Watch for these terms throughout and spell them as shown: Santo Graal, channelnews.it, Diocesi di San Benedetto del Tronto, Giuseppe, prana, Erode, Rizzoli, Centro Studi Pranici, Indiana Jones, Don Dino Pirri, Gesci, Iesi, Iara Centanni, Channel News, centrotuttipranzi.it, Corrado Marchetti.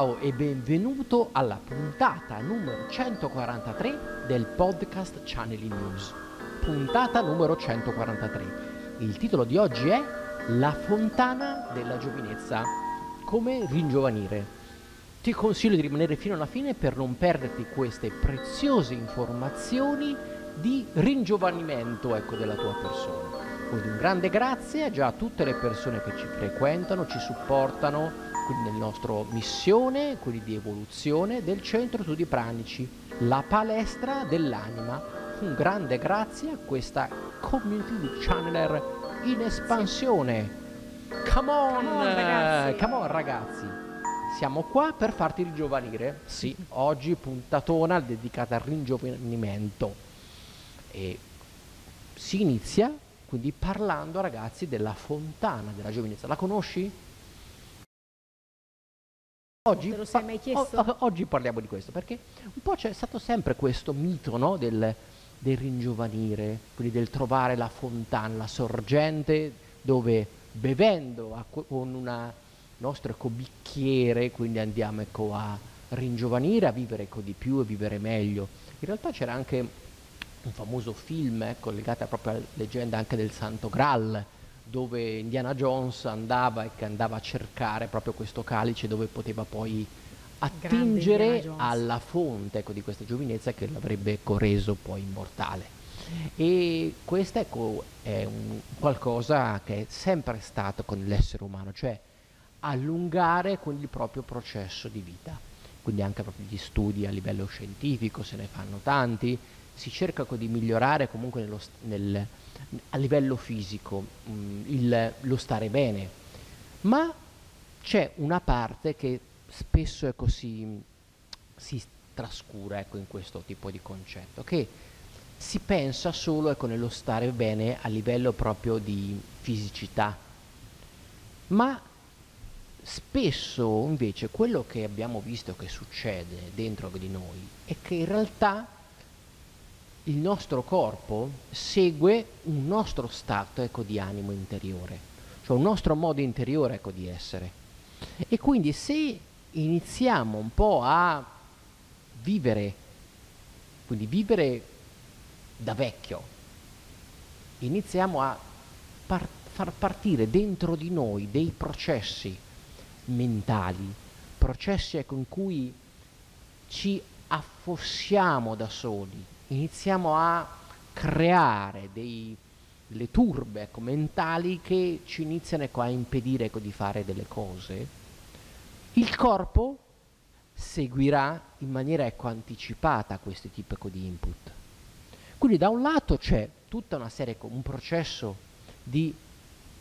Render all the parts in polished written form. Ciao e benvenuto alla puntata numero 143 del podcast Channel News. Puntata numero 143. Il titolo di oggi è La fontana della giovinezza. Come ringiovanire. Ti consiglio di rimanere fino alla fine per non perderti queste preziose informazioni di ringiovanimento, della tua persona. Quindi un grande grazie già a tutte le persone che ci frequentano, ci supportano, quindi nel nostro missione, quindi di evoluzione del Centro Studi Pranici, la palestra dell'anima. Un grande grazie a questa community di channeler in espansione. Come on ragazzi, siamo qua per farti ringiovanire. Sì, oggi puntatona dedicata al ringiovanimento e si inizia quindi parlando, ragazzi, della fontana della giovinezza. La conosci? Oggi, oggi parliamo di questo, perché un po' c'è stato sempre questo mito, no? del ringiovanire, quindi del trovare la fontana, la sorgente, dove bevendo con un nostro bicchiere, quindi andiamo a ringiovanire, a vivere di più e vivere meglio. In realtà c'era anche un famoso film legato proprio alla leggenda anche del Santo Graal, dove Indiana Jones andava a cercare proprio questo calice dove poteva poi attingere alla fonte di questa giovinezza che l'avrebbe reso poi immortale. E questo è un qualcosa che è sempre stato con l'essere umano, cioè allungare il proprio processo di vita. Quindi anche proprio gli studi a livello scientifico se ne fanno tanti, si cerca di migliorare comunque a livello fisico lo stare bene, ma c'è una parte che spesso si trascura in questo tipo di concetto, che si pensa solo nello stare bene a livello proprio di fisicità, ma spesso invece quello che abbiamo visto che succede dentro di noi è che in realtà il nostro corpo segue un nostro stato di animo interiore, cioè un nostro modo interiore di essere. E quindi se iniziamo un po' a vivere, quindi vivere da vecchio, iniziamo a far partire dentro di noi dei processi mentali, processi con cui ci affossiamo da soli, iniziamo a creare delle turbe mentali che ci iniziano a impedire di fare delle cose. Il corpo seguirà in maniera anticipata questi tipi di input. Quindi da un lato c'è tutta una serie, un processo di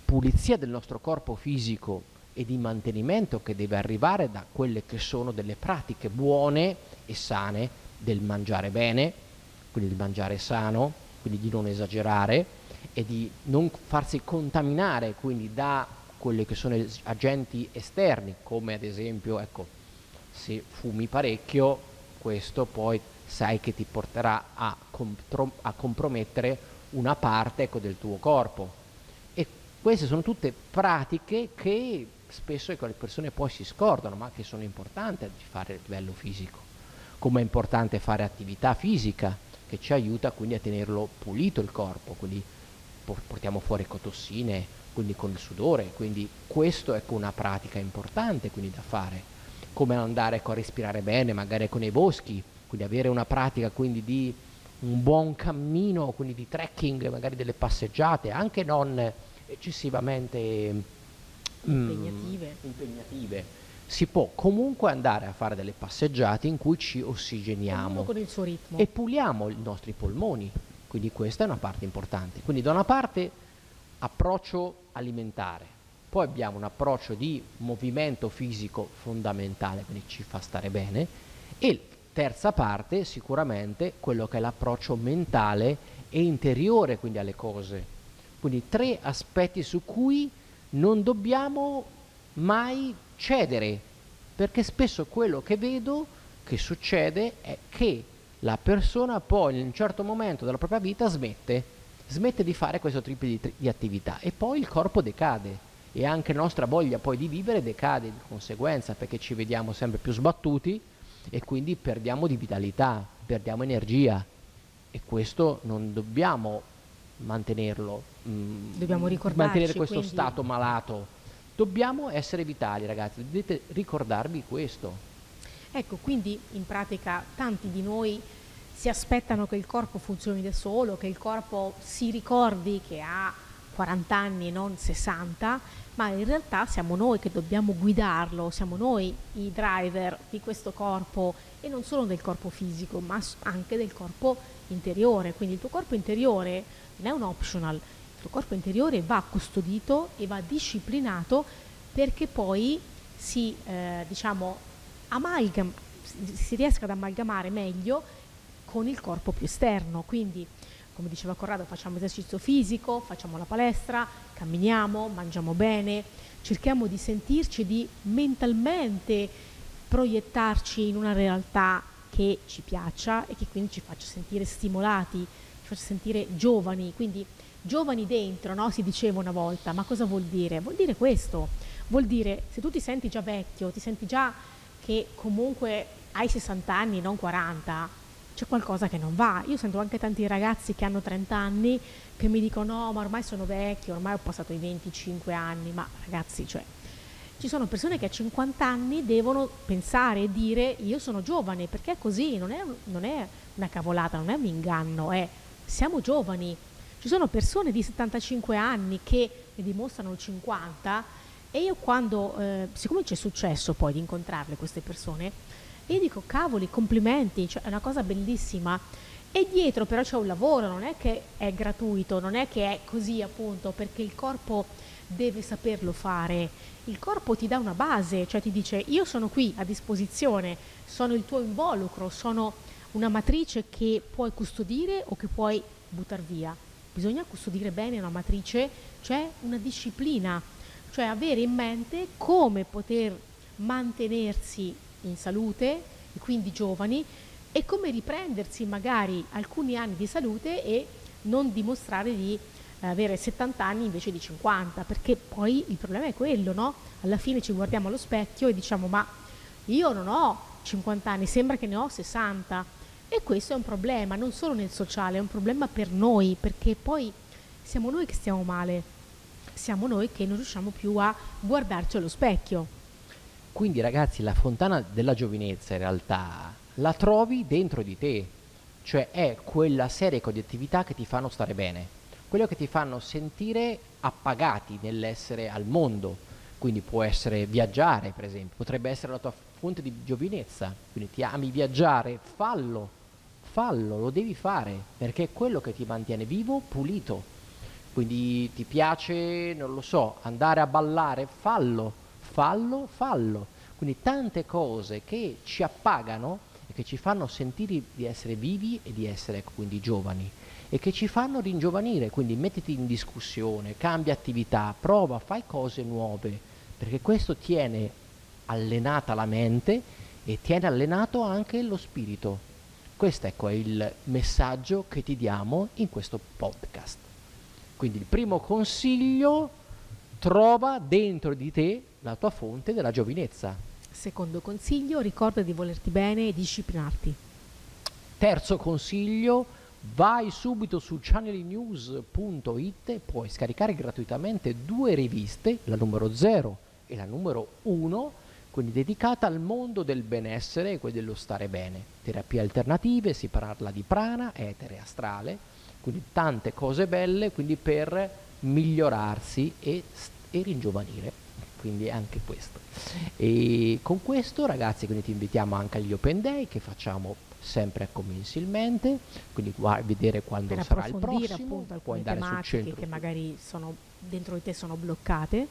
pulizia del nostro corpo fisico e di mantenimento che deve arrivare da quelle che sono delle pratiche buone e sane del mangiare bene, quindi di mangiare sano, quindi di non esagerare e di non farsi contaminare quindi da quelli che sono agenti esterni, come ad esempio se fumi parecchio, questo poi sai che ti porterà a compromettere una parte del tuo corpo. E queste sono tutte pratiche che spesso le persone poi si scordano, ma che sono importanti da fare a livello fisico, come è importante fare attività fisica che ci aiuta quindi a tenerlo pulito il corpo, quindi portiamo fuori tossine, quindi con il sudore, quindi questo è una pratica importante quindi da fare, come andare a respirare bene magari nei boschi, quindi avere una pratica quindi di un buon cammino, quindi di trekking, magari delle passeggiate anche non eccessivamente impegnative. Si può comunque andare a fare delle passeggiate in cui ci ossigeniamo con il suo ritmo e puliamo i nostri polmoni, quindi questa è una parte importante. Quindi da una parte approccio alimentare, poi abbiamo un approccio di movimento fisico fondamentale, quindi ci fa stare bene, e terza parte sicuramente quello che è l'approccio mentale e interiore quindi alle cose, quindi tre aspetti su cui non dobbiamo mai cedere, perché spesso quello che vedo che succede è che la persona poi in un certo momento della propria vita smette di fare questo tipo di attività e poi il corpo decade e anche la nostra voglia poi di vivere decade di conseguenza, perché ci vediamo sempre più sbattuti e quindi perdiamo di vitalità, perdiamo energia, e questo non dobbiamo mantenerlo, dobbiamo ricordarci, mantenere questo quindi... stato malato. Dobbiamo essere vitali, ragazzi, dovete ricordarvi questo. Ecco, quindi in pratica tanti di noi si aspettano che il corpo funzioni da solo, che il corpo si ricordi che ha 40 anni e non 60, ma in realtà siamo noi che dobbiamo guidarlo, siamo noi i driver di questo corpo, e non solo del corpo fisico, ma anche del corpo interiore. Quindi il tuo corpo interiore non è un optional, il tuo corpo interiore va custodito e va disciplinato, perché poi si, si riesca ad amalgamare meglio con il corpo più esterno. Quindi, come diceva Corrado, facciamo esercizio fisico, facciamo la palestra, camminiamo, mangiamo bene, cerchiamo di sentirci, di mentalmente proiettarci in una realtà che ci piaccia e che quindi ci faccia sentire stimolati, ci faccia sentire giovani, quindi giovani dentro, no? Si diceva una volta, ma cosa vuol dire? Vuol dire questo, vuol dire se tu ti senti già vecchio, ti senti già che comunque hai 60 anni, non 40, c'è qualcosa che non va. Io sento anche tanti ragazzi che hanno 30 anni che mi dicono no, ma ormai sono vecchio, ormai ho passato i 25 anni, ma ragazzi, cioè, ci sono persone che a 50 anni devono pensare e dire io sono giovane, perché è così, non è una cavolata, non è un inganno, è siamo giovani. Ci sono persone di 75 anni che ne dimostrano 50, e io quando, siccome c'è successo poi di incontrarle queste persone, io dico cavoli, complimenti, cioè, è una cosa bellissima, e dietro però c'è un lavoro, non è che è gratuito, non è che è così appunto, perché il corpo deve saperlo fare, il corpo ti dà una base, cioè ti dice io sono qui a disposizione, sono il tuo involucro, sono una matrice che puoi custodire o che puoi buttar via. Bisogna custodire bene una matrice, cioè una disciplina, cioè avere in mente come poter mantenersi in salute e quindi giovani, e come riprendersi magari alcuni anni di salute e non dimostrare di avere 70 anni invece di 50, perché poi il problema è quello, no? Alla fine ci guardiamo allo specchio e diciamo ma io non ho 50 anni, sembra che ne ho 60, e questo è un problema non solo nel sociale, è un problema per noi, perché poi siamo noi che stiamo male, siamo noi che non riusciamo più a guardarci allo specchio. Quindi ragazzi, la fontana della giovinezza in realtà la trovi dentro di te, cioè è quella serie di attività che ti fanno stare bene, quello che ti fanno sentire appagati nell'essere al mondo, quindi può essere viaggiare per esempio, potrebbe essere la tua fonte di giovinezza, quindi ti ami viaggiare, fallo, lo devi fare, perché è quello che ti mantiene vivo, pulito, quindi ti piace, non lo so, andare a ballare, fallo, quindi tante cose che ci appagano e che ci fanno sentire di essere vivi e di essere quindi giovani e che ci fanno ringiovanire, quindi mettiti in discussione, cambia attività, prova, fai cose nuove, perché questo tiene allenata la mente e tiene allenato anche lo spirito. Questo ecco è il messaggio che ti diamo in questo podcast. Quindi il primo consiglio: trova dentro di te la tua fonte della giovinezza. Secondo consiglio: ricorda di volerti bene e disciplinarti. Terzo consiglio: vai subito su channelnews.it e puoi scaricare gratuitamente 2 riviste, la numero 0 e la numero 1, quindi dedicata al mondo del benessere e dello stare bene. Terapie alternative, si parla di prana, etere astrale, quindi tante cose belle, quindi per migliorarsi e ringiovanire, quindi anche questo. E con questo ragazzi, quindi ti invitiamo anche agli open day che facciamo sempre commensilmente, quindi vedere quando per sarà il prossimo, puoi andare sul centro che magari sono dentro di te, sono bloccate,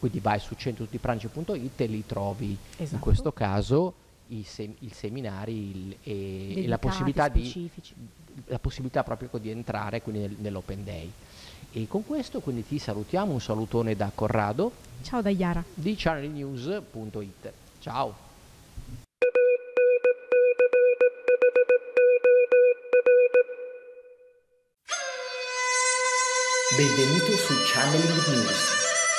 quindi vai su centrotuttipranzi.it e li trovi. Esatto. In questo caso i seminari e la possibilità specifici. La possibilità proprio di entrare quindi nell'open day. E con questo quindi ti salutiamo, un salutone da Corrado. Ciao da Iara di channelnews.it. Ciao. Benvenuto su Channel News.